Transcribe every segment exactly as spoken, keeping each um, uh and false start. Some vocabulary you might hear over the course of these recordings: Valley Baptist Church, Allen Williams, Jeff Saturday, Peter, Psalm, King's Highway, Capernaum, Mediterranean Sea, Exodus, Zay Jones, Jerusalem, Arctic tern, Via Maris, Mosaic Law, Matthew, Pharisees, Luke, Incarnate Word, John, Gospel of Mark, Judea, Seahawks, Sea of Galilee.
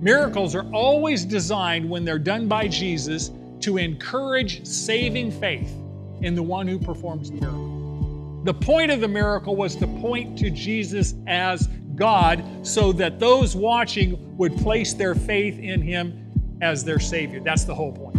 Miracles are always designed, when they're done by Jesus, to encourage saving faith in the one who performs the miracle. The point of the miracle was to point to Jesus as God, so that those watching would place their faith in him as their Savior. That's the whole point.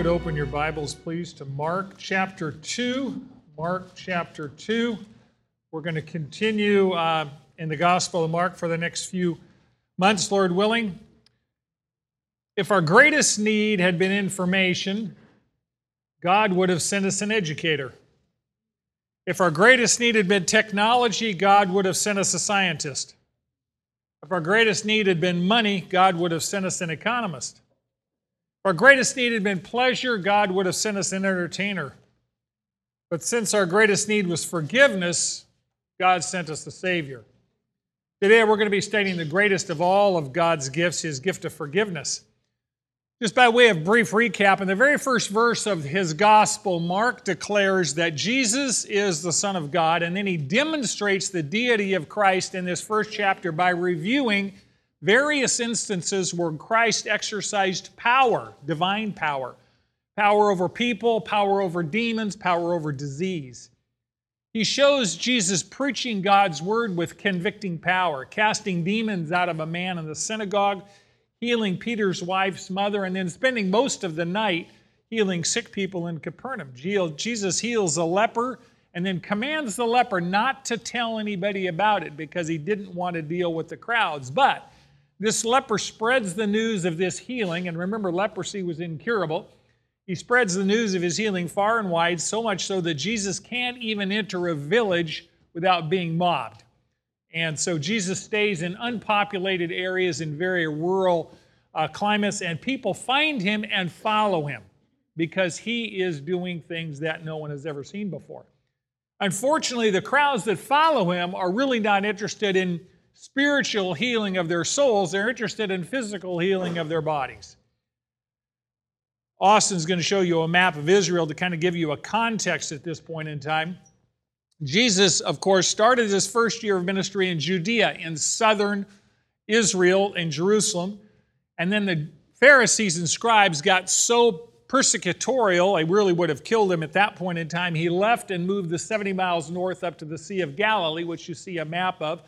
Would open your Bibles, please, to Mark chapter two. Mark chapter two. We're going to continue uh, in the Gospel of Mark for the next few months, Lord willing. If our greatest need had been information, God would have sent us an educator. If our greatest need had been technology, God would have sent us a scientist. If our greatest need had been money, God would have sent us an economist. If our greatest need had been pleasure, God would have sent us an entertainer. But since our greatest need was forgiveness, God sent us the Savior. Today we're going to be studying the greatest of all of God's gifts, his gift of forgiveness. Just by way of brief recap, in the very first verse of his gospel, Mark declares that Jesus is the Son of God, and then he demonstrates the deity of Christ in this first chapter by reviewing various instances where Christ exercised power, divine power, power over people, power over demons, power over disease. He shows Jesus preaching God's word with convicting power, casting demons out of a man in the synagogue, healing Peter's wife's mother, and then spending most of the night healing sick people in Capernaum. Jesus heals a leper and then commands the leper not to tell anybody about it because he didn't want to deal with the crowds. But this leper spreads the news of this healing, and remember, leprosy was incurable. He spreads the news of his healing far and wide, so much so that Jesus can't even enter a village without being mobbed. And so Jesus stays in unpopulated areas in very rural uh, climates, and people find him and follow him because he is doing things that no one has ever seen before. Unfortunately, the crowds that follow him are really not interested in spiritual healing of their souls. They're interested in physical healing of their bodies. Austin's going to show you a map of Israel to kind of give you a context at this point in time. Jesus, of course, started his first year of ministry in Judea, in southern Israel, in Jerusalem. And then the Pharisees and scribes got so persecutorial, they really would have killed him at that point in time. He left and moved the seventy miles north up to the Sea of Galilee, which you see a map of,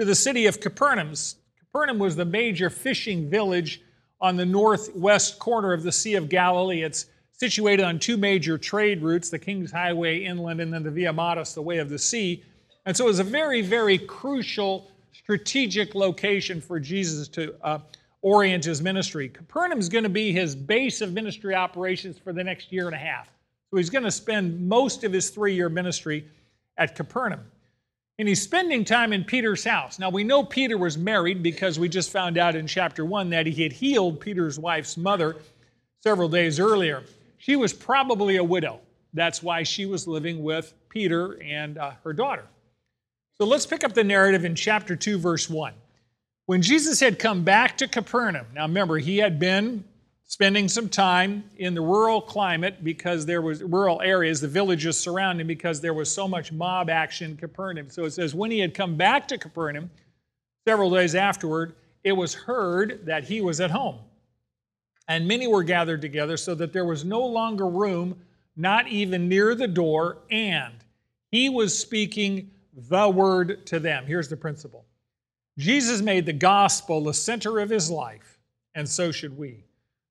to the city of Capernaum. Capernaum was the major fishing village on the northwest corner of the Sea of Galilee. It's situated on two major trade routes, the King's Highway inland and then the Via Maris, the way of the sea. And so it was a very, very crucial strategic location for Jesus to uh, orient his ministry. Capernaum is going to be his base of ministry operations for the next year and a half. So he's going to spend most of his three-year ministry at Capernaum. And he's spending time in Peter's house. Now, we know Peter was married because we just found out in chapter one that he had healed Peter's wife's mother several days earlier. She was probably a widow. That's why she was living with Peter and uh, her daughter. So let's pick up the narrative in chapter two, verse one. When Jesus had come back to Capernaum, now remember, he had been spending some time in the rural climate because there was rural areas, the villages surrounding, because there was so much mob action in Capernaum. So it says, when he had come back to Capernaum, several days afterward, it was heard that he was at home. And many were gathered together so that there was no longer room, not even near the door, and he was speaking the word to them. Here's the principle. Jesus made the gospel the center of his life, and so should we.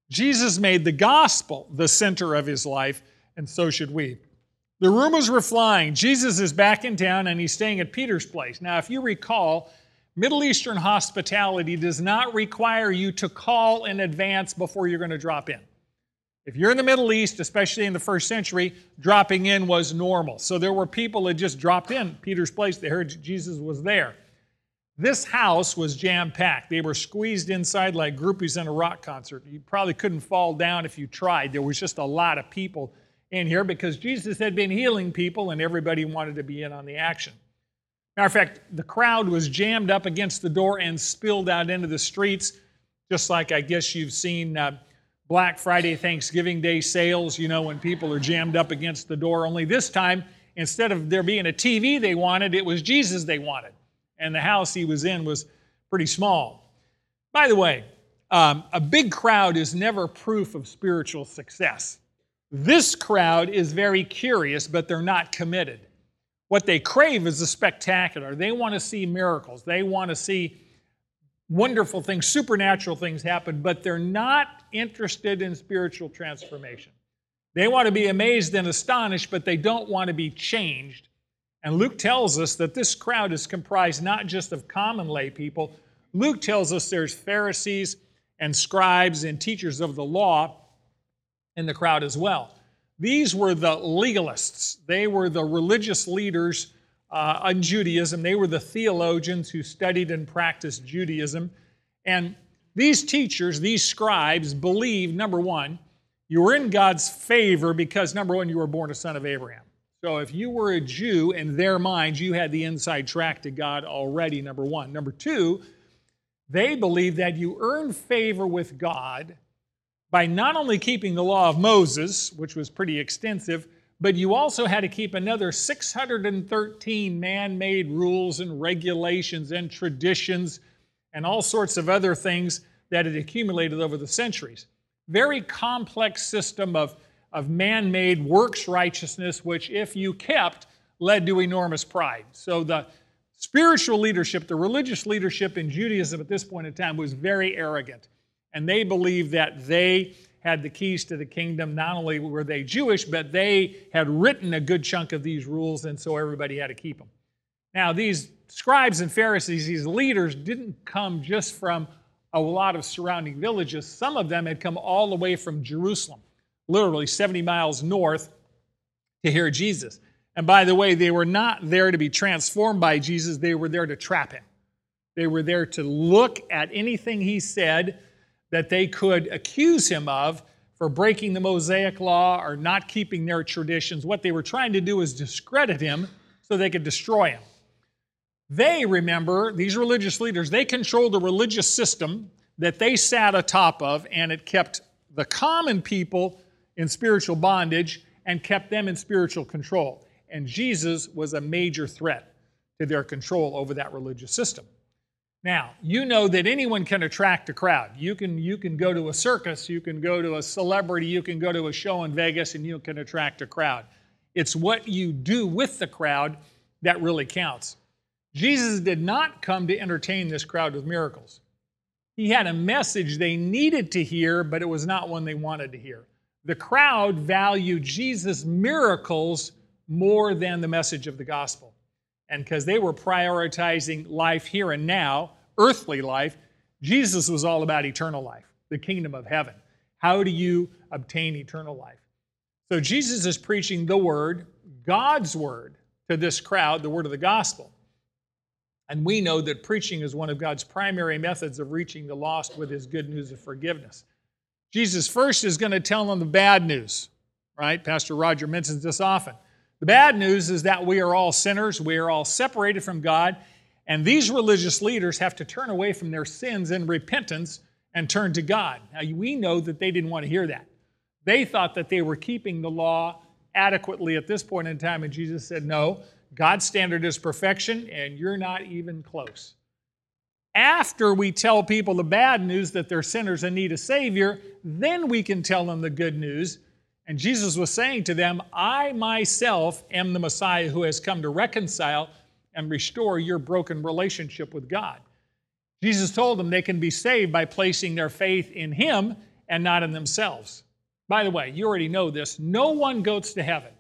Jesus made the gospel the center of his life, and so should we. The rumors were flying. Jesus is back in town, and he's staying at Peter's place. Now, if you recall, Middle Eastern hospitality does not require you to call in advance before you're going to drop in. If you're in the Middle East, especially in the first century, dropping in was normal. So there were people that just dropped in Peter's place. They heard Jesus was there. This house was jam-packed. They were squeezed inside like groupies in a rock concert. You probably couldn't fall down if you tried. There was just a lot of people in here because Jesus had been healing people and everybody wanted to be in on the action. Matter of fact, the crowd was jammed up against the door and spilled out into the streets, just like I guess you've seen... Uh, Black Friday, Thanksgiving Day sales, you know, when people are jammed up against the door. Only this time, instead of there being a T V they wanted, it was Jesus they wanted. And the house he was in was pretty small. By the way, um, a big crowd is never proof of spiritual success. This crowd is very curious, but they're not committed. What they crave is the spectacular. They want to see miracles. They want to see wonderful things, supernatural things happen, but they're not interested in spiritual transformation. They want to be amazed and astonished, but they don't want to be changed. And Luke tells us that this crowd is comprised not just of common lay people. Luke tells us there's Pharisees and scribes and teachers of the law in the crowd as well. These were the legalists. They were the religious leaders Uh, on Judaism. They were the theologians who studied and practiced Judaism. And these teachers, these scribes, believed, number one, you were in God's favor because, number one, you were born a son of Abraham. So if you were a Jew, in their minds, you had the inside track to God already, number one. Number two, they believed that you earned favor with God by not only keeping the law of Moses, which was pretty extensive, but you also had to keep another six hundred thirteen man-made rules and regulations and traditions and all sorts of other things that had accumulated over the centuries. Very complex system of, of man-made works righteousness, which if you kept, led to enormous pride. So the spiritual leadership, the religious leadership in Judaism at this point in time was very arrogant. And they believed that they had the keys to the kingdom. Not only were they Jewish, but they had written a good chunk of these rules, and so everybody had to keep them. Now, these scribes and Pharisees, these leaders, didn't come just from a lot of surrounding villages. Some of them had come all the way from Jerusalem, literally seventy miles north, to hear Jesus. And by the way, they were not there to be transformed by Jesus. They were there to trap him. They were there to look at anything he said that they could accuse him of for breaking the Mosaic Law or not keeping their traditions. What they were trying to do was discredit him so they could destroy him. They, remember, these religious leaders, they controlled a religious system that they sat atop of, and it kept the common people in spiritual bondage and kept them in spiritual control. And Jesus was a major threat to their control over that religious system. Now, you know that anyone can attract a crowd. You can, you can go to a circus, you can go to a celebrity, you can go to a show in Vegas, and you can attract a crowd. It's what you do with the crowd that really counts. Jesus did not come to entertain this crowd with miracles. He had a message they needed to hear, but it was not one they wanted to hear. The crowd valued Jesus' miracles more than the message of the gospel. And because they were prioritizing life here and now, earthly life, Jesus was all about eternal life, the kingdom of heaven. How do you obtain eternal life? So Jesus is preaching the word, God's word, to this crowd, the word of the gospel. And we know that preaching is one of God's primary methods of reaching the lost with his good news of forgiveness. Jesus first is going to tell them the bad news, right? Pastor Roger mentions this often. The bad news is that we are all sinners, we are all separated from God, and these religious leaders have to turn away from their sins in repentance and turn to God. Now, we know that they didn't want to hear that. They thought that they were keeping the law adequately at this point in time, and Jesus said, no, God's standard is perfection, and you're not even close. After we tell people the bad news that they're sinners and need a Savior, then we can tell them the good news. And Jesus was saying to them, I myself am the Messiah who has come to reconcile and restore your broken relationship with God. Jesus told them they can be saved by placing their faith in him and not in themselves. By the way, you already know this. No one goes to heaven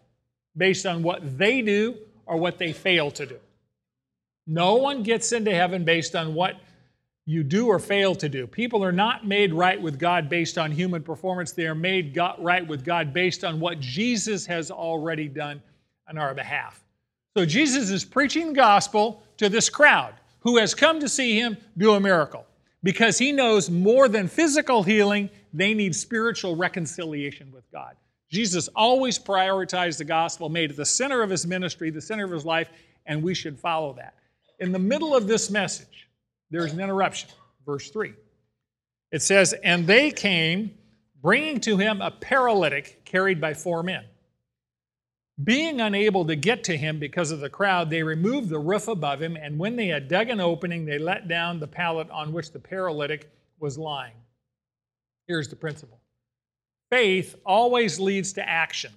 based on what they do or what they fail to do. No one gets into heaven based on what you do or fail to do. People are not made right with God based on human performance. They are made got right with God based on what Jesus has already done on our behalf. So Jesus is preaching the gospel to this crowd who has come to see him do a miracle because he knows more than physical healing, they need spiritual reconciliation with God. Jesus always prioritized the gospel, made it the center of his ministry, the center of his life, and we should follow that. In the middle of this message, there's an interruption. Verse three. It says, and they came, bringing to him a paralytic carried by four men. Being unable to get to him because of the crowd, they removed the roof above him, and when they had dug an opening, they let down the pallet on which the paralytic was lying. Here's the principle. Faith always leads to action.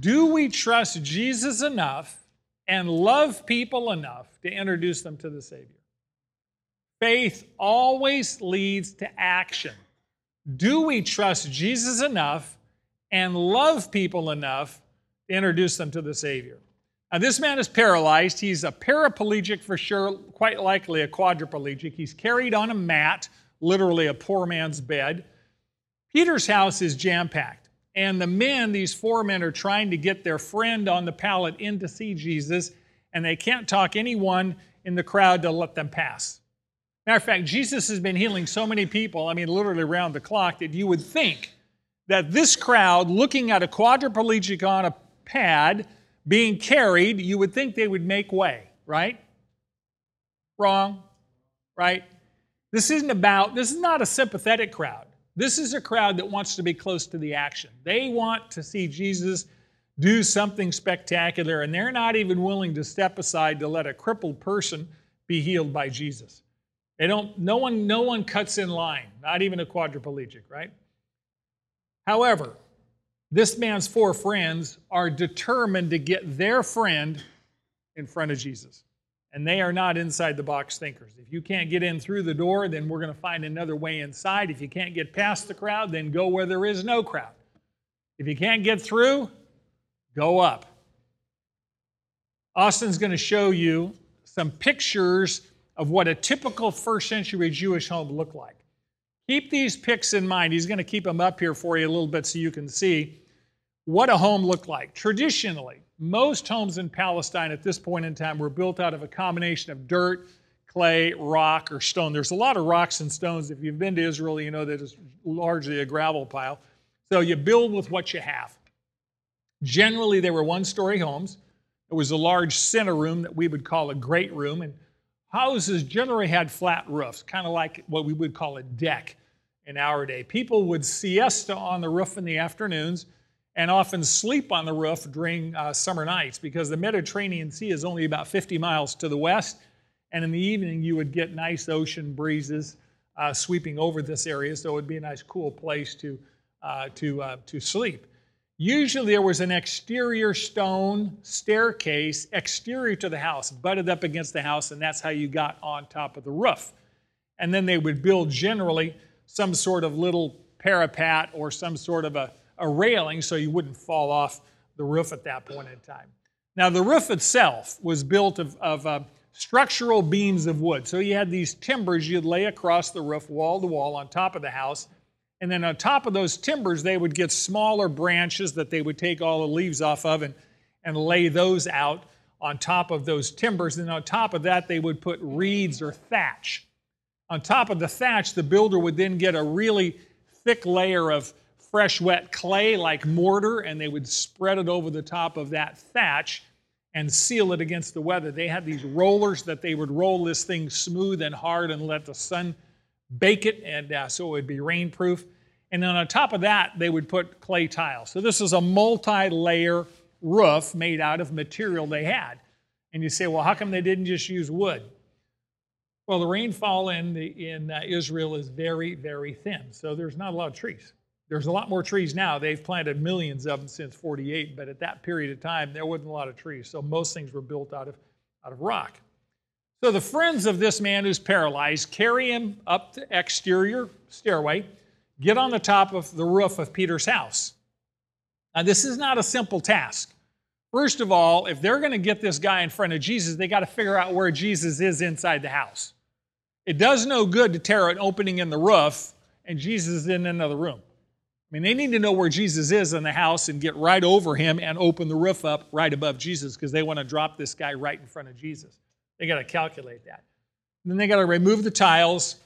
Do we trust Jesus enough and love people enough to introduce them to the Savior? Faith always leads to action. Do we trust Jesus enough and love people enough to introduce them to the Savior? Now, this man is paralyzed. He's a paraplegic for sure, quite likely a quadriplegic. He's carried on a mat, literally a poor man's bed. Peter's house is jam-packed, and the men, these four men, are trying to get their friend on the pallet in to see Jesus, and they can't talk anyone in the crowd to let them pass. Matter of fact, Jesus has been healing so many people, I mean literally around the clock, that you would think that this crowd looking at a quadriplegic on a pad being carried, you would think they would make way, right? Wrong, right? This isn't about, this is not a sympathetic crowd. This is a crowd that wants to be close to the action. They want to see Jesus do something spectacular, and they're not even willing to step aside to let a crippled person be healed by Jesus. They don't, no one, no one cuts in line, not even a quadriplegic, right? However, this man's four friends are determined to get their friend in front of Jesus. And they are not inside-the-box thinkers. If you can't get in through the door, then we're going to find another way inside. If you can't get past the crowd, then go where there is no crowd. If you can't get through, go up. Austin's going to show you some pictures of what a typical first-century Jewish home looked like. Keep these pics in mind. He's going to keep them up here for you a little bit so you can see what a home looked like traditionally. Most homes in Palestine at this point in time were built out of a combination of dirt, clay, rock, or stone. There's a lot of rocks and stones. If you've been to Israel, you know that it's largely a gravel pile. So you build with what you have. Generally, they were one-story homes. There was a large center room that we would call a great room, and houses generally had flat roofs, kind of like what we would call a deck in our day. People would siesta on the roof in the afternoons, and often sleep on the roof during uh, summer nights because the Mediterranean Sea is only about fifty miles to the west, and in the evening you would get nice ocean breezes uh, sweeping over this area, so it would be a nice cool place to, uh, to, uh, to sleep. Usually there was an exterior stone staircase exterior to the house, butted up against the house, and that's how you got on top of the roof. And then they would build generally some sort of little parapet or some sort of a a railing so you wouldn't fall off the roof at that point in time. Now, the roof itself was built of, of uh, structural beams of wood. So you had these timbers you'd lay across the roof wall to wall on top of the house. And then on top of those timbers, they would get smaller branches that they would take all the leaves off of and, and lay those out on top of those timbers. And on top of that, they would put reeds or thatch. On top of the thatch, the builder would then get a really thick layer of fresh, wet clay like mortar, and they would spread it over the top of that thatch and seal it against the weather. They had these rollers that they would roll this thing smooth and hard and let the sun bake it, and uh, so it would be rainproof. And then on top of that, they would put clay tiles. So this is a multi-layer roof made out of material they had. And you say, well, how come they didn't just use wood? Well, the rainfall in, the, in uh, Israel is very, very thin, so there's not a lot of trees. There's a lot more trees now. They've planted millions of them since forty-eight, but at that period of time, there wasn't a lot of trees, so most things were built out of, out of rock. So the friends of this man who's paralyzed carry him up the exterior stairway, get on the top of the roof of Peter's house. Now, this is not a simple task. First of all, if they're going to get this guy in front of Jesus, they got to figure out where Jesus is inside the house. It does no good to tear an opening in the roof and Jesus is in another room. I mean, they need to know where Jesus is in the house and get right over him and open the roof up right above Jesus because they want to drop this guy right in front of Jesus. They got to calculate that. And then they got to remove the tiles,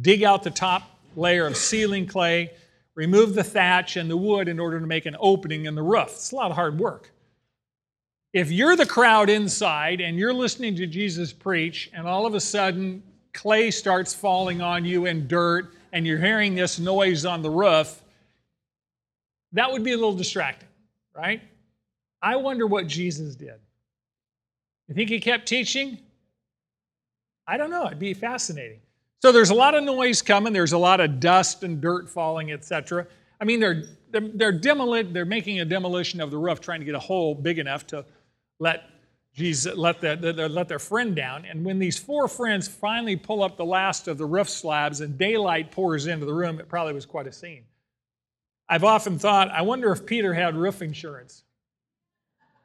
dig out the top layer of ceiling clay, remove the thatch and the wood in order to make an opening in the roof. It's a lot of hard work. If you're the crowd inside and you're listening to Jesus preach and all of a sudden clay starts falling on you and dirt and you're hearing this noise on the roof, that would be a little distracting, right? I wonder what Jesus did. You think he kept teaching? I don't know. It'd be fascinating. So there's a lot of noise coming. There's a lot of dust and dirt falling, et cetera. I mean, they're they're they're, demoli- they're making a demolition of the roof, trying to get a hole big enough to let Jesus let the, the, the let their friend down. And when these four friends finally pull up the last of the roof slabs and daylight pours into the room, it probably was quite a scene. I've often thought, I wonder if Peter had roof insurance.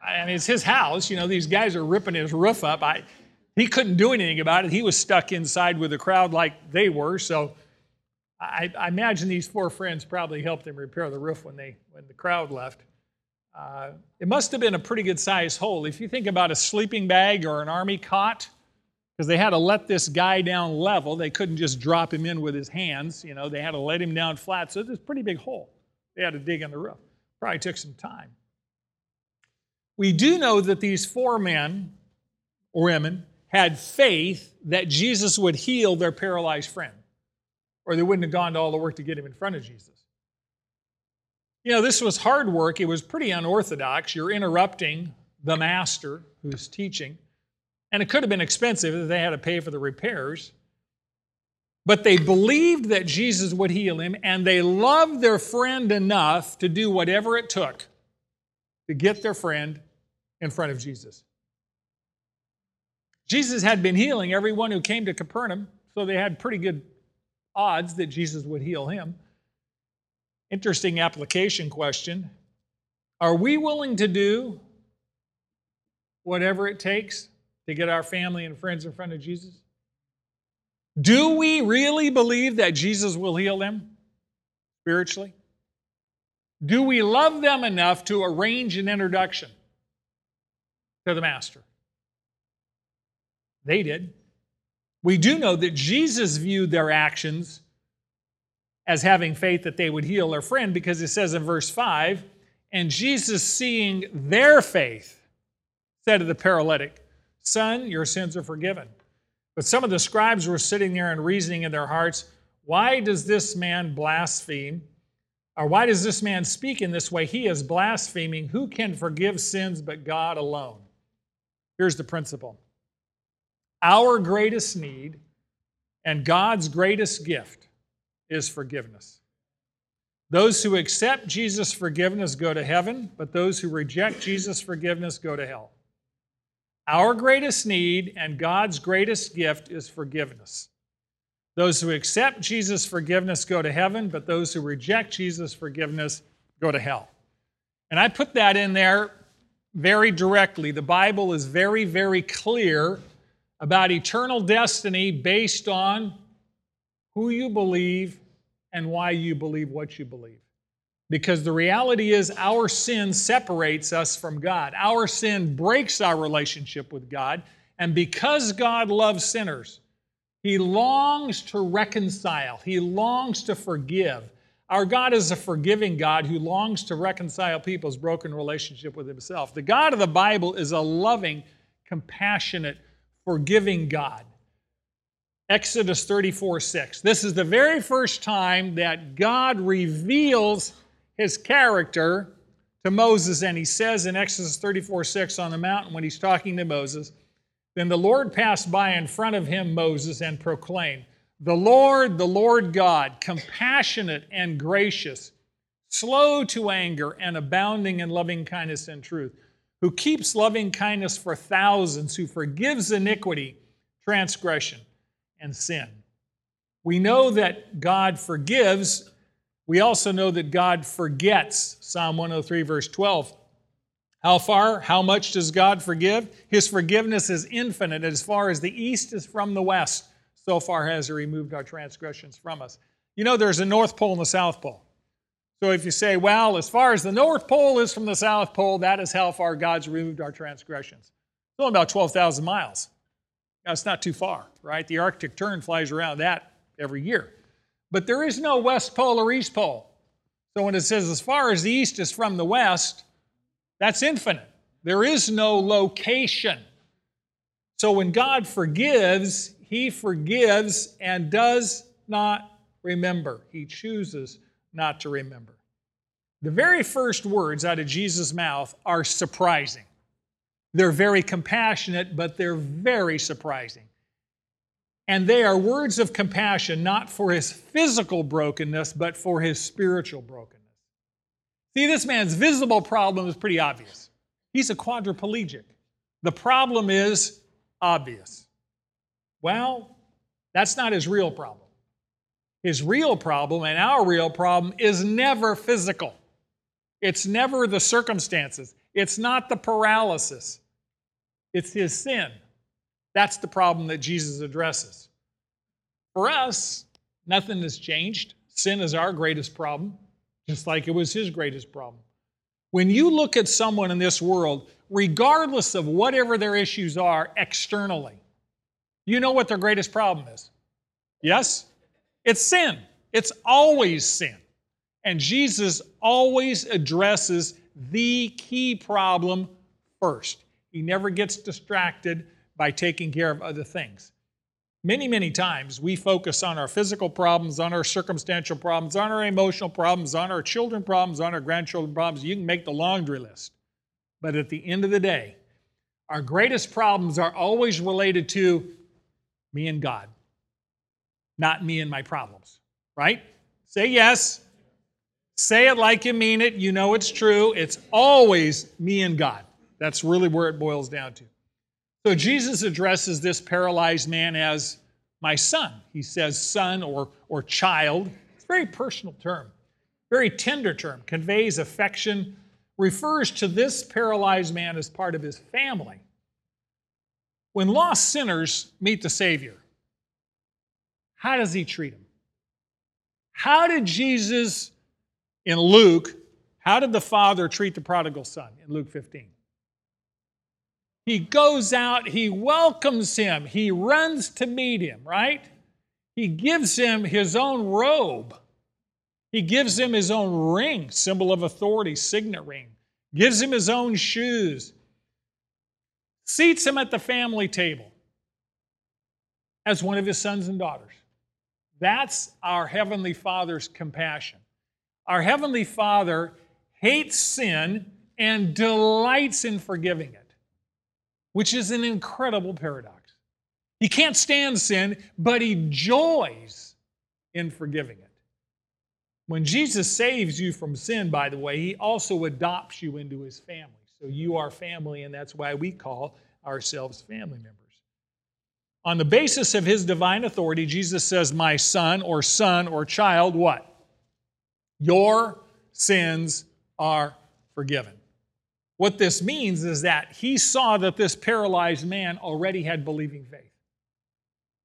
I mean, it's his house. You know, these guys are ripping his roof up. I. He couldn't do anything about it. He was stuck inside with a crowd like they were. So I, I imagine these four friends probably helped him repair the roof when they when the crowd left. Uh, it must have been a pretty good-sized hole. If you think about a sleeping bag or an army cot, because they had to let this guy down level. They couldn't just drop him in with his hands. You know, they had to let him down flat. So it was a pretty big hole. They had to dig in the roof. Probably took some time. We do know that these four men or women had faith that Jesus would heal their paralyzed friend, or they wouldn't have gone to all the work to get him in front of Jesus. You know, this was hard work. It was pretty unorthodox. You're interrupting the master who's teaching, and it could have been expensive if they had to pay for the repairs. But they believed that Jesus would heal him, and they loved their friend enough to do whatever it took to get their friend in front of Jesus. Jesus had been healing everyone who came to Capernaum, so they had pretty good odds that Jesus would heal him. Interesting application question. Are we willing to do whatever it takes to get our family and friends in front of Jesus? Do we really believe that Jesus will heal them spiritually? Do we love them enough to arrange an introduction to the Master? They did. We do know that Jesus viewed their actions as having faith that they would heal their friend because it says in verse five, and Jesus, seeing their faith, said to the paralytic, "Son, your sins are forgiven." But some of the scribes were sitting there and reasoning in their hearts, "Why does this man blaspheme? Or why does this man speak in this way? He is blaspheming. Who can forgive sins but God alone?" Here's the principle. Our greatest need and God's greatest gift is forgiveness. Those who accept Jesus' forgiveness go to heaven, but those who reject Jesus' forgiveness go to hell. Our greatest need and God's greatest gift is forgiveness. Those who accept Jesus' forgiveness go to heaven, but those who reject Jesus' forgiveness go to hell. And I put that in there very directly. The Bible is very, very clear about eternal destiny based on who you believe and why you believe what you believe. Because the reality is our sin separates us from God. Our sin breaks our relationship with God. And because God loves sinners, he longs to reconcile. He longs to forgive. Our God is a forgiving God who longs to reconcile people's broken relationship with himself. The God of the Bible is a loving, compassionate, forgiving God. Exodus thirty-four six. This is the very first time that God reveals his character to Moses, and he says in Exodus thirty-four six on the mountain when he's talking to Moses, "Then the Lord passed by in front of him, Moses, and proclaimed, 'The Lord, the Lord God, compassionate and gracious, slow to anger and abounding in loving kindness and truth, who keeps loving kindness for thousands, who forgives iniquity, transgression, and sin.'" We know that God forgives. We also know that God forgets. Psalm one oh three, verse twelve. How far, how much does God forgive? His forgiveness is infinite as far as the east is from the west. so far has He removed our transgressions from us. You know, there's a North Pole and a South Pole. So if you say, well, as far as the North Pole is from the South Pole, that is how far God's removed our transgressions. It's only about twelve thousand miles. Now, it's not too far, right? The Arctic tern flies around that every year. But there is no West Pole or East Pole. So when it says as far as the East is from the West, that's infinite. There is no location. So when God forgives, He forgives and does not remember. He chooses not to remember. The very first words out of Jesus' mouth are surprising. They're very compassionate, but they're very surprising. And they are words of compassion, not for His physical brokenness, but for His spiritual brokenness. See, this man's visible problem is pretty obvious. He's a quadriplegic. The problem is obvious. Well, that's not his real problem. His real problem and our real problem is never physical. It's never the circumstances. It's not the paralysis. It's his sin. That's the problem that Jesus addresses. For us, nothing has changed. Sin is our greatest problem, just like it was his greatest problem. When you look at someone in this world, regardless of whatever their issues are externally, you know what their greatest problem is. Yes? It's sin. It's always sin. And Jesus always addresses the key problem first. He never gets distracted by taking care of other things. Many, many times we focus on our physical problems, on our circumstantial problems, on our emotional problems, on our children problems, on our grandchildren problems. You can make the laundry list. But at the end of the day, our greatest problems are always related to me and God, not me and my problems, right? Say yes. Say it like you mean it. You know it's true. It's always me and God. That's really where it boils down to. So Jesus addresses this paralyzed man as my son. He says son or, or child. It's a very personal term, very tender term, conveys affection, refers to this paralyzed man as part of his family. When lost sinners meet the Savior, how does He treat them? How did Jesus in Luke, how did the Father treat the prodigal son in Luke fifteen? He goes out, He welcomes him, He runs to meet him, right? He gives him his own robe. He gives him his own ring, symbol of authority, signet ring. Gives him his own shoes. Seats him at the family table as one of His sons and daughters. That's our Heavenly Father's compassion. Our Heavenly Father hates sin and delights in forgiving it, which is an incredible paradox. He can't stand sin, but He joys in forgiving it. When Jesus saves you from sin, by the way, He also adopts you into His family. So you are family, and that's why we call ourselves family members. On the basis of His divine authority, Jesus says, my son or son or child, what? Your sins are forgiven. What this means is that He saw that this paralyzed man already had believing faith.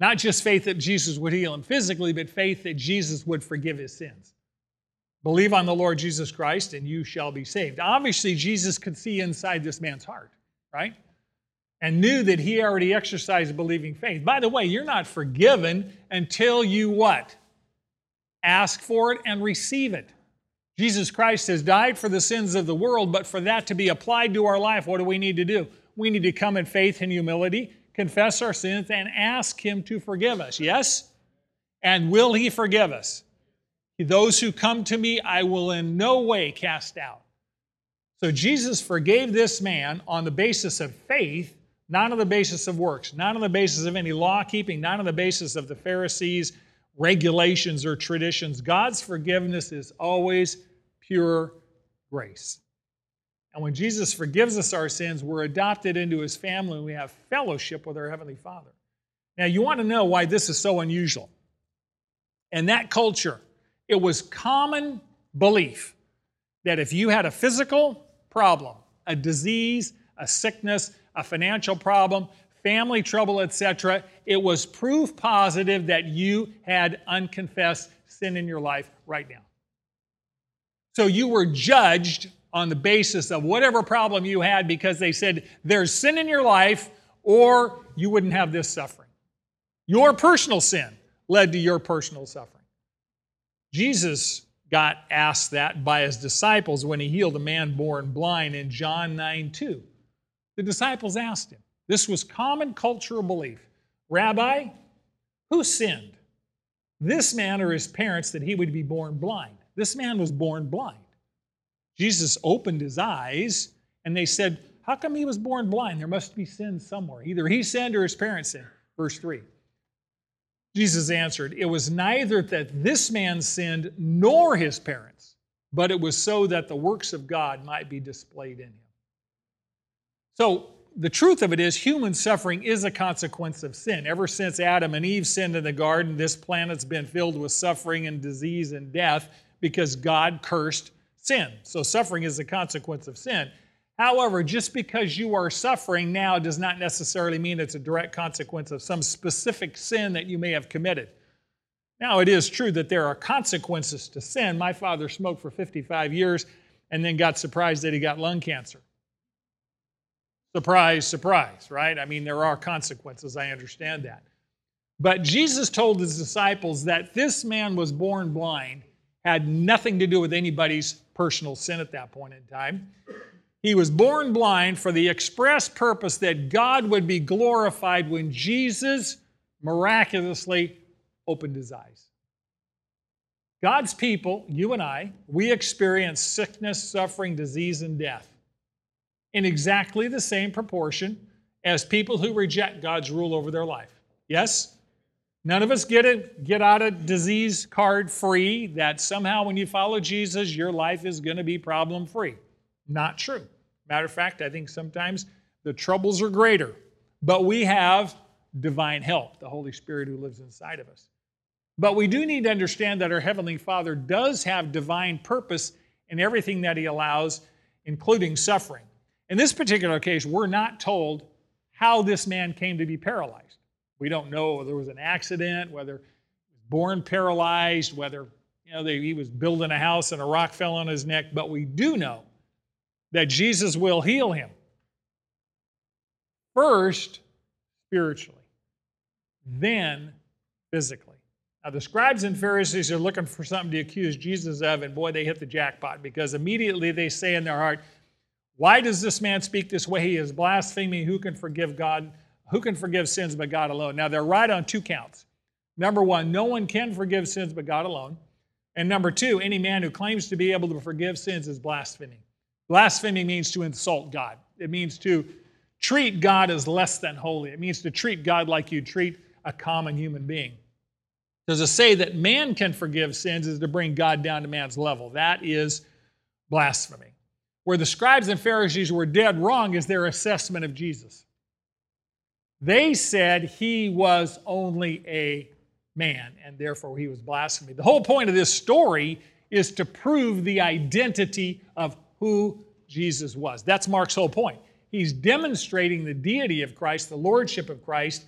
Not just faith that Jesus would heal him physically, but faith that Jesus would forgive his sins. Believe on the Lord Jesus Christ and you shall be saved. Obviously, Jesus could see inside this man's heart, right? And knew that he already exercised believing faith. By the way, you're not forgiven until you what? Ask for it and receive it. Jesus Christ has died for the sins of the world, but for that to be applied to our life, what do we need to do? We need to come in faith and humility, confess our sins, and ask Him to forgive us. Yes? And will He forgive us? Those who come to me, I will in no way cast out. So Jesus forgave this man on the basis of faith, not on the basis of works, not on the basis of any law keeping, not on the basis of the Pharisees' regulations or traditions. God's forgiveness is always pure grace. And when Jesus forgives us our sins, we're adopted into His family and we have fellowship with our Heavenly Father. Now, you want to know why this is so unusual. In that culture, it was common belief that if you had a physical problem, a disease, a sickness, a financial problem, family trouble, et cetera. It was proof positive that you had unconfessed sin in your life right now. So you were judged on the basis of whatever problem you had because they said there's sin in your life or you wouldn't have this suffering. Your personal sin led to your personal suffering. Jesus got asked that by his disciples when he healed a man born blind in John nine two. The disciples asked him. This was common cultural belief. Rabbi, who sinned? This man or his parents that he would be born blind? This man was born blind. Jesus opened his eyes, and they said, how come he was born blind? There must be sin somewhere. Either he sinned or his parents sinned. Verse three. Jesus answered, it was neither that this man sinned nor his parents, but it was so that the works of God might be displayed in him. So the truth of it is human suffering is a consequence of sin. Ever since Adam and Eve sinned in the garden, this planet's been filled with suffering and disease and death because God cursed sin. So suffering is a consequence of sin. However, just because you are suffering now does not necessarily mean it's a direct consequence of some specific sin that you may have committed. Now, it is true that there are consequences to sin. My father smoked for fifty-five years and then got surprised that he got lung cancer. Surprise, surprise, right? I mean, there are consequences. I understand that. But Jesus told his disciples that this man was born blind, had nothing to do with anybody's personal sin at that point in time. He was born blind for the express purpose that God would be glorified when Jesus miraculously opened his eyes. God's people, you and I, we experience sickness, suffering, disease, and death in exactly the same proportion as people who reject God's rule over their life. Yes? None of us get a get out of disease card free that somehow when you follow Jesus, your life is going to be problem free. Not true. Matter of fact, I think sometimes the troubles are greater, but we have divine help, the Holy Spirit who lives inside of us. But we do need to understand that our Heavenly Father does have divine purpose in everything that He allows, including suffering. In this particular case, we're not told how this man came to be paralyzed. We don't know whether there was an accident, whether he was born paralyzed, whether you know they, he was building a house and a rock fell on his neck, but we do know that Jesus will heal him. First, spiritually, then physically. Now, the scribes and Pharisees are looking for something to accuse Jesus of, and boy, they hit the jackpot, because immediately they say in their heart, why does this man speak this way? He is blaspheming. Who can forgive God? Who can forgive sins but God alone? Now, they're right on two counts. Number one, no one can forgive sins but God alone. And number two, any man who claims to be able to forgive sins is blaspheming. Blasphemy means to insult God. It means to treat God as less than holy. It means to treat God like you treat a common human being. Because to say that man can forgive sins is to bring God down to man's level. That is blasphemy. Where the scribes and Pharisees were dead wrong is their assessment of Jesus. They said he was only a man, and therefore he was blasphemy. The whole point of this story is to prove the identity of who Jesus was. That's Mark's whole point. He's demonstrating the deity of Christ, the lordship of Christ,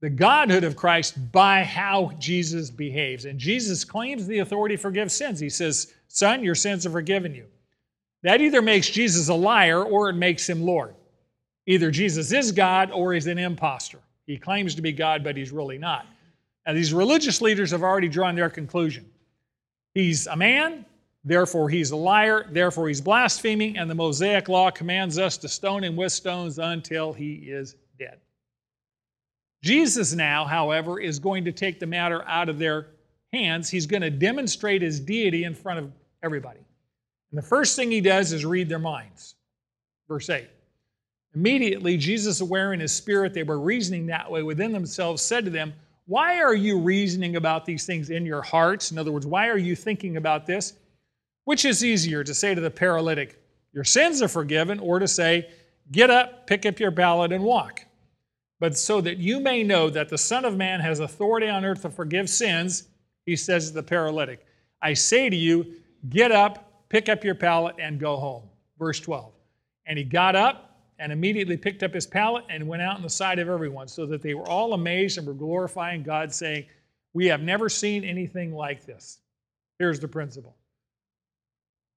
the godhood of Christ by how Jesus behaves. And Jesus claims the authority to forgive sins. He says, son, your sins are forgiven you. That either makes Jesus a liar or it makes him Lord. Either Jesus is God or he's an imposter. He claims to be God, but he's really not. Now, these religious leaders have already drawn their conclusion. He's a man, therefore he's a liar, therefore he's blaspheming, and the Mosaic Law commands us to stone him with stones until he is dead. Jesus now, however, is going to take the matter out of their hands. He's going to demonstrate his deity in front of everybody. And the first thing he does is read their minds. Verse eight. Immediately, Jesus, aware in his spirit they were reasoning that way within themselves, said to them, why are you reasoning about these things in your hearts? In other words, why are you thinking about this? Which is easier, to say to the paralytic, your sins are forgiven, or to say, get up, pick up your pallet, and walk? But so that you may know that the Son of Man has authority on earth to forgive sins, he says to the paralytic, I say to you, get up, pick up your pallet, and go home. Verse twelve. And he got up and immediately picked up his pallet and went out in the sight of everyone, so that they were all amazed and were glorifying God, saying, "We have never seen anything like this." Here's the principle.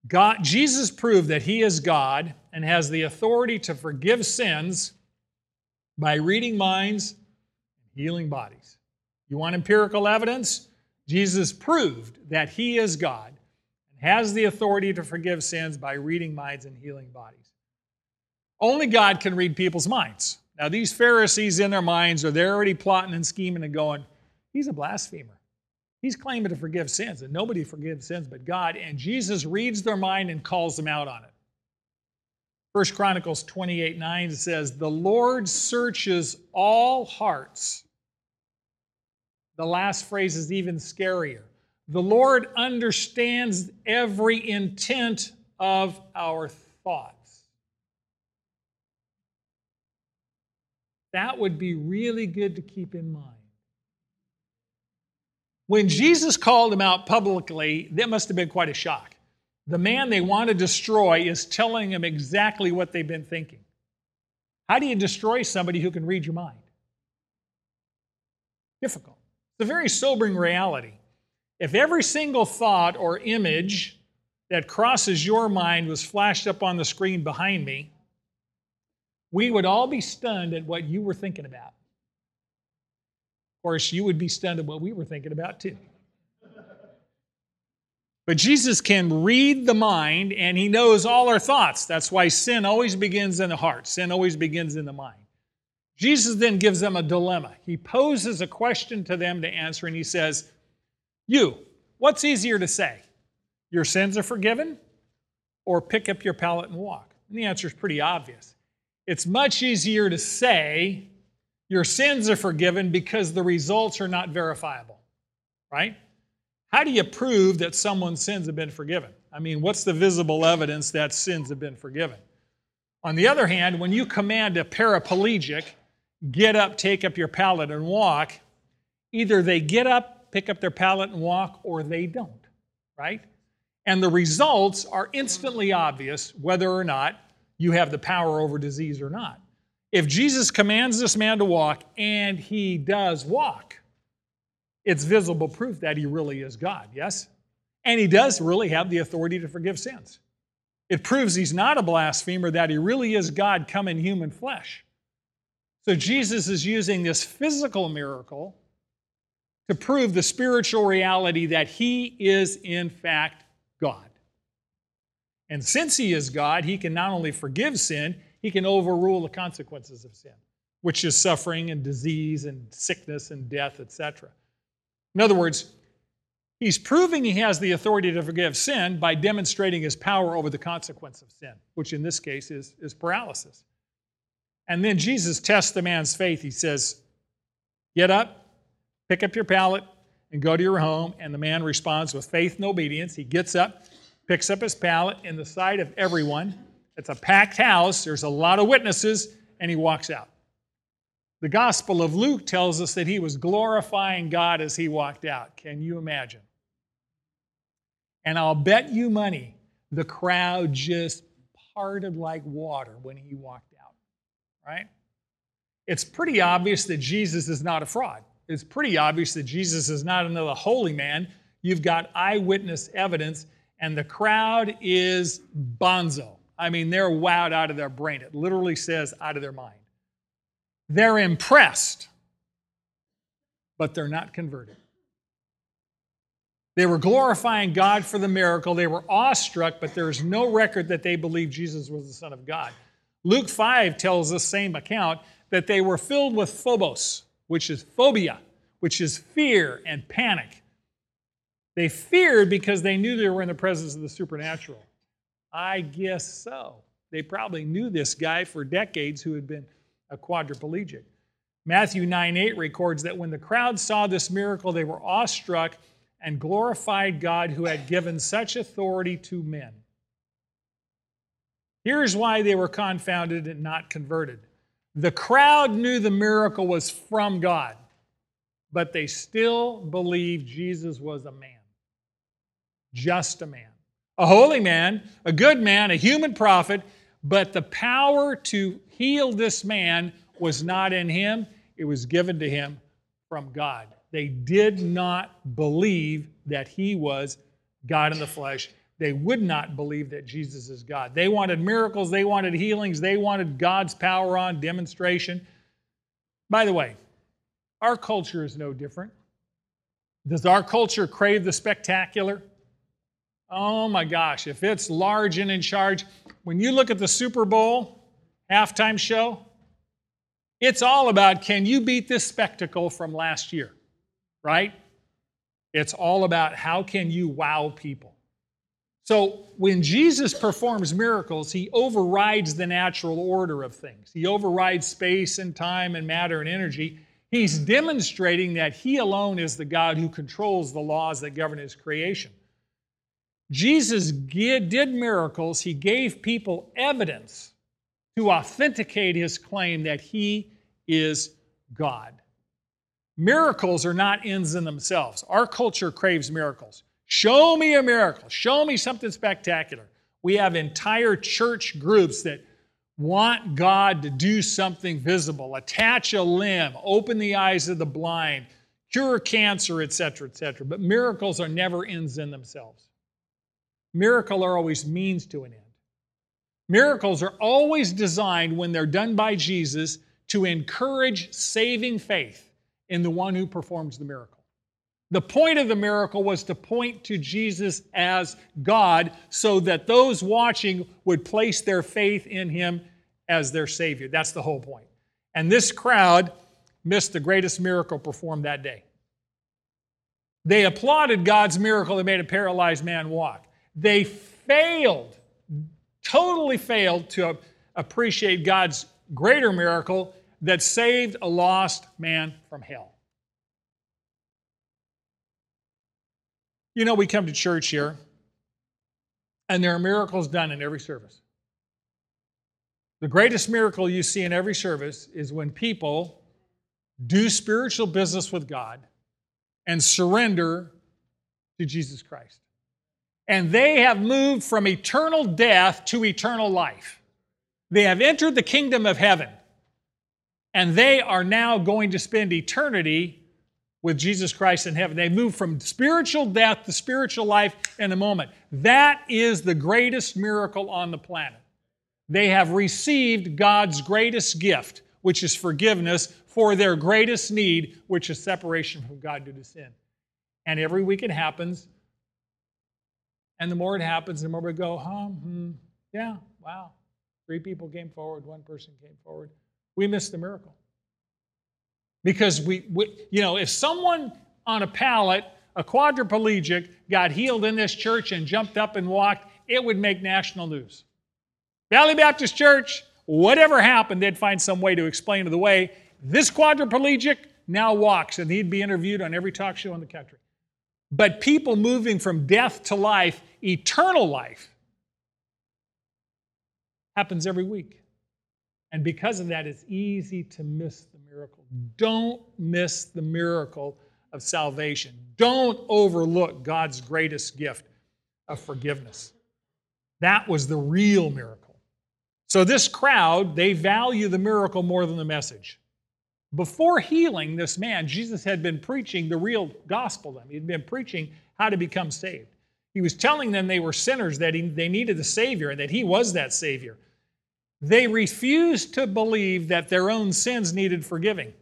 God, Jesus proved that he is God and has the authority to forgive sins by reading minds and healing bodies. You want empirical evidence? Jesus proved that he is God and has the authority to forgive sins by reading minds and healing bodies. Only God can read people's minds. Now, these Pharisees in their minds, are they're already plotting and scheming and going, "He's a blasphemer. He's claiming to forgive sins, and nobody forgives sins but God," and Jesus reads their mind and calls them out on it. First Chronicles twenty-eight nine says, "The Lord searches all hearts." The last phrase is even scarier. "The Lord understands every intent of our thoughts." That would be really good to keep in mind. When Jesus called him out publicly, that must have been quite a shock. The man they want to destroy is telling them exactly what they've been thinking. How do you destroy somebody who can read your mind? Difficult. It's a very sobering reality. If every single thought or image that crosses your mind was flashed up on the screen behind me, we would all be stunned at what you were thinking about. Of course, you would be stunned at what we were thinking about too. But Jesus can read the mind, and he knows all our thoughts. That's why sin always begins in the heart. Sin always begins in the mind. Jesus then gives them a dilemma. He poses a question to them to answer, and he says, "You, what's easier to say? Your sins are forgiven, or pick up your pallet and walk?" And the answer is pretty obvious. It's much easier to say, "Your sins are forgiven," because the results are not verifiable, right? How do you prove that someone's sins have been forgiven? I mean, what's the visible evidence that sins have been forgiven? On the other hand, when you command a paraplegic, "Get up, take up your pallet, and walk," either they get up, pick up their pallet, and walk, or they don't, right? And the results are instantly obvious whether or not you have the power over disease or not. If Jesus commands this man to walk, and he does walk, it's visible proof that he really is God, yes? And he does really have the authority to forgive sins. It proves he's not a blasphemer, that he really is God come in human flesh. So Jesus is using this physical miracle to prove the spiritual reality that he is, in fact, God. And since he is God, he can not only forgive sin, he can overrule the consequences of sin, which is suffering and disease and sickness and death, et cetera. In other words, he's proving he has the authority to forgive sin by demonstrating his power over the consequence of sin, which in this case is, is paralysis. And then Jesus tests the man's faith. He says, "Get up, pick up your pallet, and go to your home." And the man responds with faith and obedience. He gets up, picks up his pallet in the sight of everyone. It's a packed house, there's a lot of witnesses, and he walks out. The Gospel of Luke tells us that he was glorifying God as he walked out. Can you imagine? And I'll bet you money, the crowd just parted like water when he walked out, right? It's pretty obvious that Jesus is not a fraud. It's pretty obvious that Jesus is not another holy man. You've got eyewitness evidence, and the crowd is bonzo. I mean, they're wowed out of their brain. It literally says out of their mind. They're impressed, but they're not converted. They were glorifying God for the miracle. They were awestruck, but there is no record that they believed Jesus was the Son of God. Luke five tells us, same account, that they were filled with phobos, which is phobia, which is fear and panic. They feared because they knew they were in the presence of the supernatural. I guess so. They probably knew this guy for decades who had been a quadriplegic. Matthew nine eight records that when the crowd saw this miracle, they were awestruck and glorified God who had given such authority to men. Here's why they were confounded and not converted. The crowd knew the miracle was from God, but they still believed Jesus was a man, just a man. A holy man, a good man, a human prophet, But the power to heal this man was not in him. It was given to him from God. They did not believe that he was God in the flesh. They would not believe that Jesus is God. They wanted miracles. They wanted healings. They wanted God's power on demonstration. By the way, our culture is no different. Does our culture crave the spectacular? Oh my gosh, if it's large and in charge. When you look at the Super Bowl halftime show, it's all about, can you beat this spectacle from last year, right? It's all about how can you wow people. So when Jesus performs miracles, he overrides the natural order of things. He overrides space and time and matter and energy. He's demonstrating that he alone is the God who controls the laws that govern his creation. Jesus did miracles. He gave people evidence to authenticate his claim that he is God. Miracles are not ends in themselves. Our culture craves miracles. Show me a miracle. Show me something spectacular. We have entire church groups that want God to do something visible. Attach a limb. Open the eyes of the blind. Cure cancer, et cetera, et cetera. But miracles are never ends in themselves. Miracles are always means to an end. Miracles are always designed, when they're done by Jesus, to encourage saving faith in the one who performs the miracle. The point of the miracle was to point to Jesus as God so that those watching would place their faith in him as their Savior. That's the whole point. And this crowd missed the greatest miracle performed that day. They applauded God's miracle that made a paralyzed man walk. They failed, totally failed to appreciate God's greater miracle that saved a lost man from hell. You know, we come to church here, and there are miracles done in every service. The greatest miracle you see in every service is when people do spiritual business with God and surrender to Jesus Christ. And they have moved from eternal death to eternal life. They have entered the kingdom of heaven. And they are now going to spend eternity with Jesus Christ in heaven. They move from spiritual death to spiritual life in a moment. That is the greatest miracle on the planet. They have received God's greatest gift, which is forgiveness, for their greatest need, which is separation from God due to sin. And every week it happens. And the more it happens, the more we go, huh, hmm, yeah, wow. Three people came forward, one person came forward. We missed the miracle. Because, we, we, you know, if someone on a pallet, a quadriplegic, got healed in this church and jumped up and walked, it would make national news. Valley Baptist Church, whatever happened, they'd find some way to explain it away. This quadriplegic now walks, and he'd be interviewed on every talk show in the country. But people moving from death to life, eternal life, happens every week. And because of that, it's easy to miss the miracle. Don't miss the miracle of salvation. Don't overlook God's greatest gift of forgiveness. That was the real miracle. So this crowd, they value the miracle more than the message. Before healing this man, Jesus had been preaching the real gospel to them. He had been preaching how to become saved. He was telling them they were sinners, that he, they needed a Savior, and that he was that Savior. They refused to believe that their own sins needed forgiving.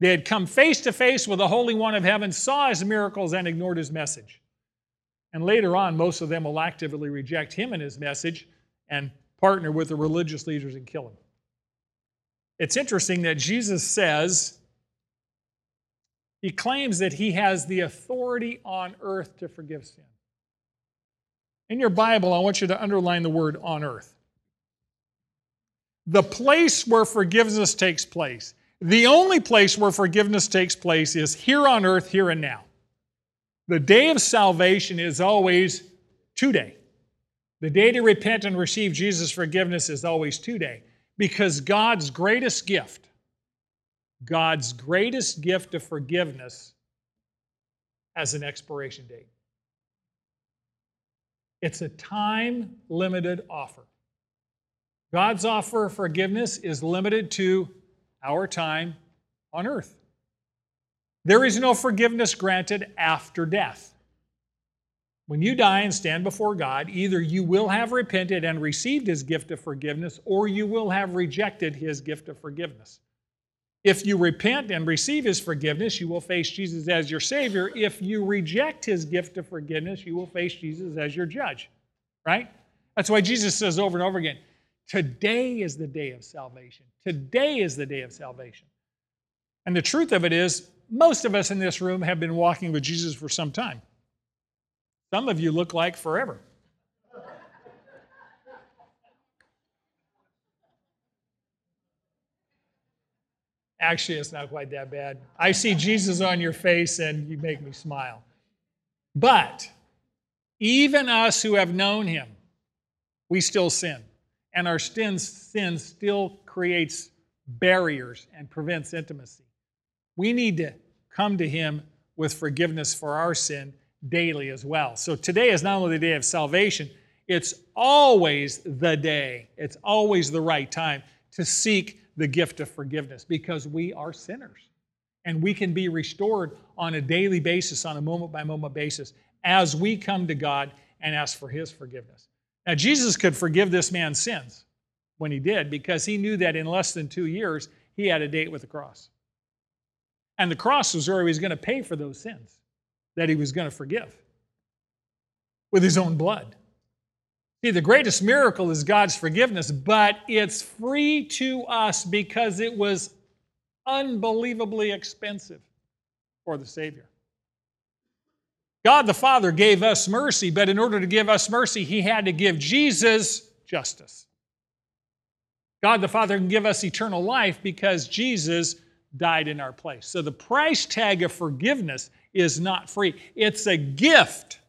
They had come face to face with the Holy One of Heaven, saw his miracles, and ignored his message. And later on, most of them will actively reject him and his message and partner with the religious leaders and kill him. It's interesting that Jesus says, he claims that he has the authority on earth to forgive sin. In your Bible, I want you to underline the word on earth. The place where forgiveness takes place, the only place where forgiveness takes place, is here on earth, here and now. The day of salvation is always today. The day to repent and receive Jesus' forgiveness is always today. Because God's greatest gift, God's greatest gift of forgiveness has an expiration date. It's a time-limited offer. God's offer of forgiveness is limited to our time on earth. There is no forgiveness granted after death. When you die and stand before God, either you will have repented and received His gift of forgiveness, or you will have rejected His gift of forgiveness. If you repent and receive His forgiveness, you will face Jesus as your Savior. If you reject His gift of forgiveness, you will face Jesus as your judge, right? That's why Jesus says over and over again, today is the day of salvation. Today is the day of salvation. And the truth of it is, most of us in this room have been walking with Jesus for some time. Some of you look like forever. Actually, it's not quite that bad. I see Jesus on your face and you make me smile. But even us who have known Him, we still sin. And our sin, sin still creates barriers and prevents intimacy. We need to come to Him with forgiveness for our sin daily as well. So today is not only the day of salvation, it's always the day, it's always the right time to seek the gift of forgiveness, because we are sinners and we can be restored on a daily basis, on a moment-by-moment basis, as we come to God and ask for His forgiveness. Now, Jesus could forgive this man's sins when He did, because He knew that in less than two years, He had a date with the cross. And the cross was where He was going to pay for those sins that He was going to forgive with His own blood. See, the greatest miracle is God's forgiveness, but it's free to us because it was unbelievably expensive for the Savior. God the Father gave us mercy, but in order to give us mercy, He had to give Jesus justice. God the Father can give us eternal life because Jesus died in our place. So the price tag of forgiveness is not free. It's a gift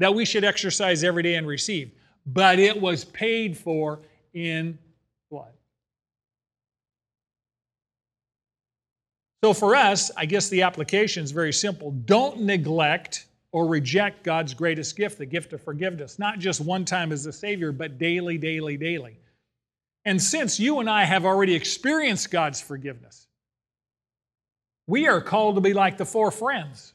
that we should exercise every day and receive, but it was paid for in blood. So for us, I guess the application is very simple. Don't neglect or reject God's greatest gift, the gift of forgiveness, not just one time as a Savior, but daily, daily, daily. And since you and I have already experienced God's forgiveness, we are called to be like the four friends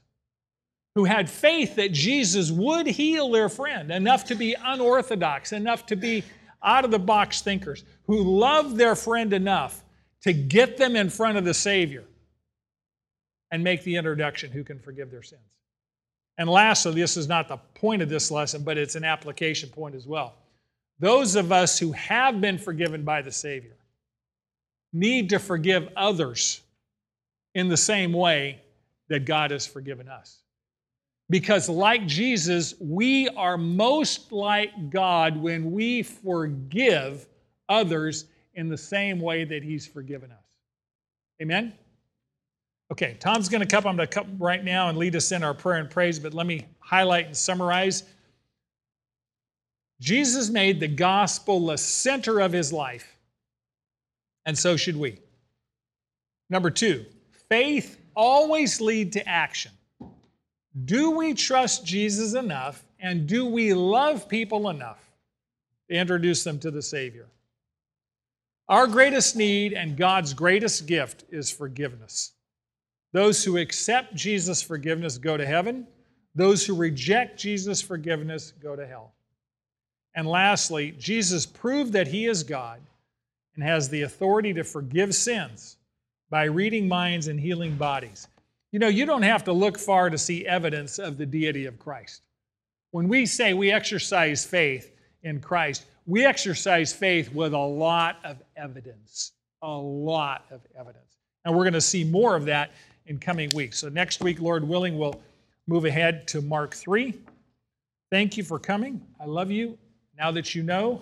who had faith that Jesus would heal their friend, enough to be unorthodox, enough to be out-of-the-box thinkers, who loved their friend enough to get them in front of the Savior and make the introduction who can forgive their sins. And lastly, this is not the point of this lesson, but it's an application point as well. Those of us who have been forgiven by the Savior need to forgive others in the same way that God has forgiven us. Because like Jesus, we are most like God when we forgive others in the same way that He's forgiven us. Amen? Okay, Tom's going to come. I'm going to come right now and lead us in our prayer and praise, but let me highlight and summarize. Jesus made the gospel the center of His life, and so should we. Number two, faith always leads to action. Do we trust Jesus enough, and do we love people enough to introduce them to the Savior? Our greatest need and God's greatest gift is forgiveness. Those who accept Jesus' forgiveness go to heaven. Those who reject Jesus' forgiveness go to hell. And lastly, Jesus proved that He is God and has the authority to forgive sins by reading minds and healing bodies. You know, you don't have to look far to see evidence of the deity of Christ. When we say we exercise faith in Christ, we exercise faith with a lot of evidence, a lot of evidence. And we're going to see more of that in coming weeks. So next week, Lord willing, we'll move ahead to Mark three. Thank you for coming. I love you. Now that you know.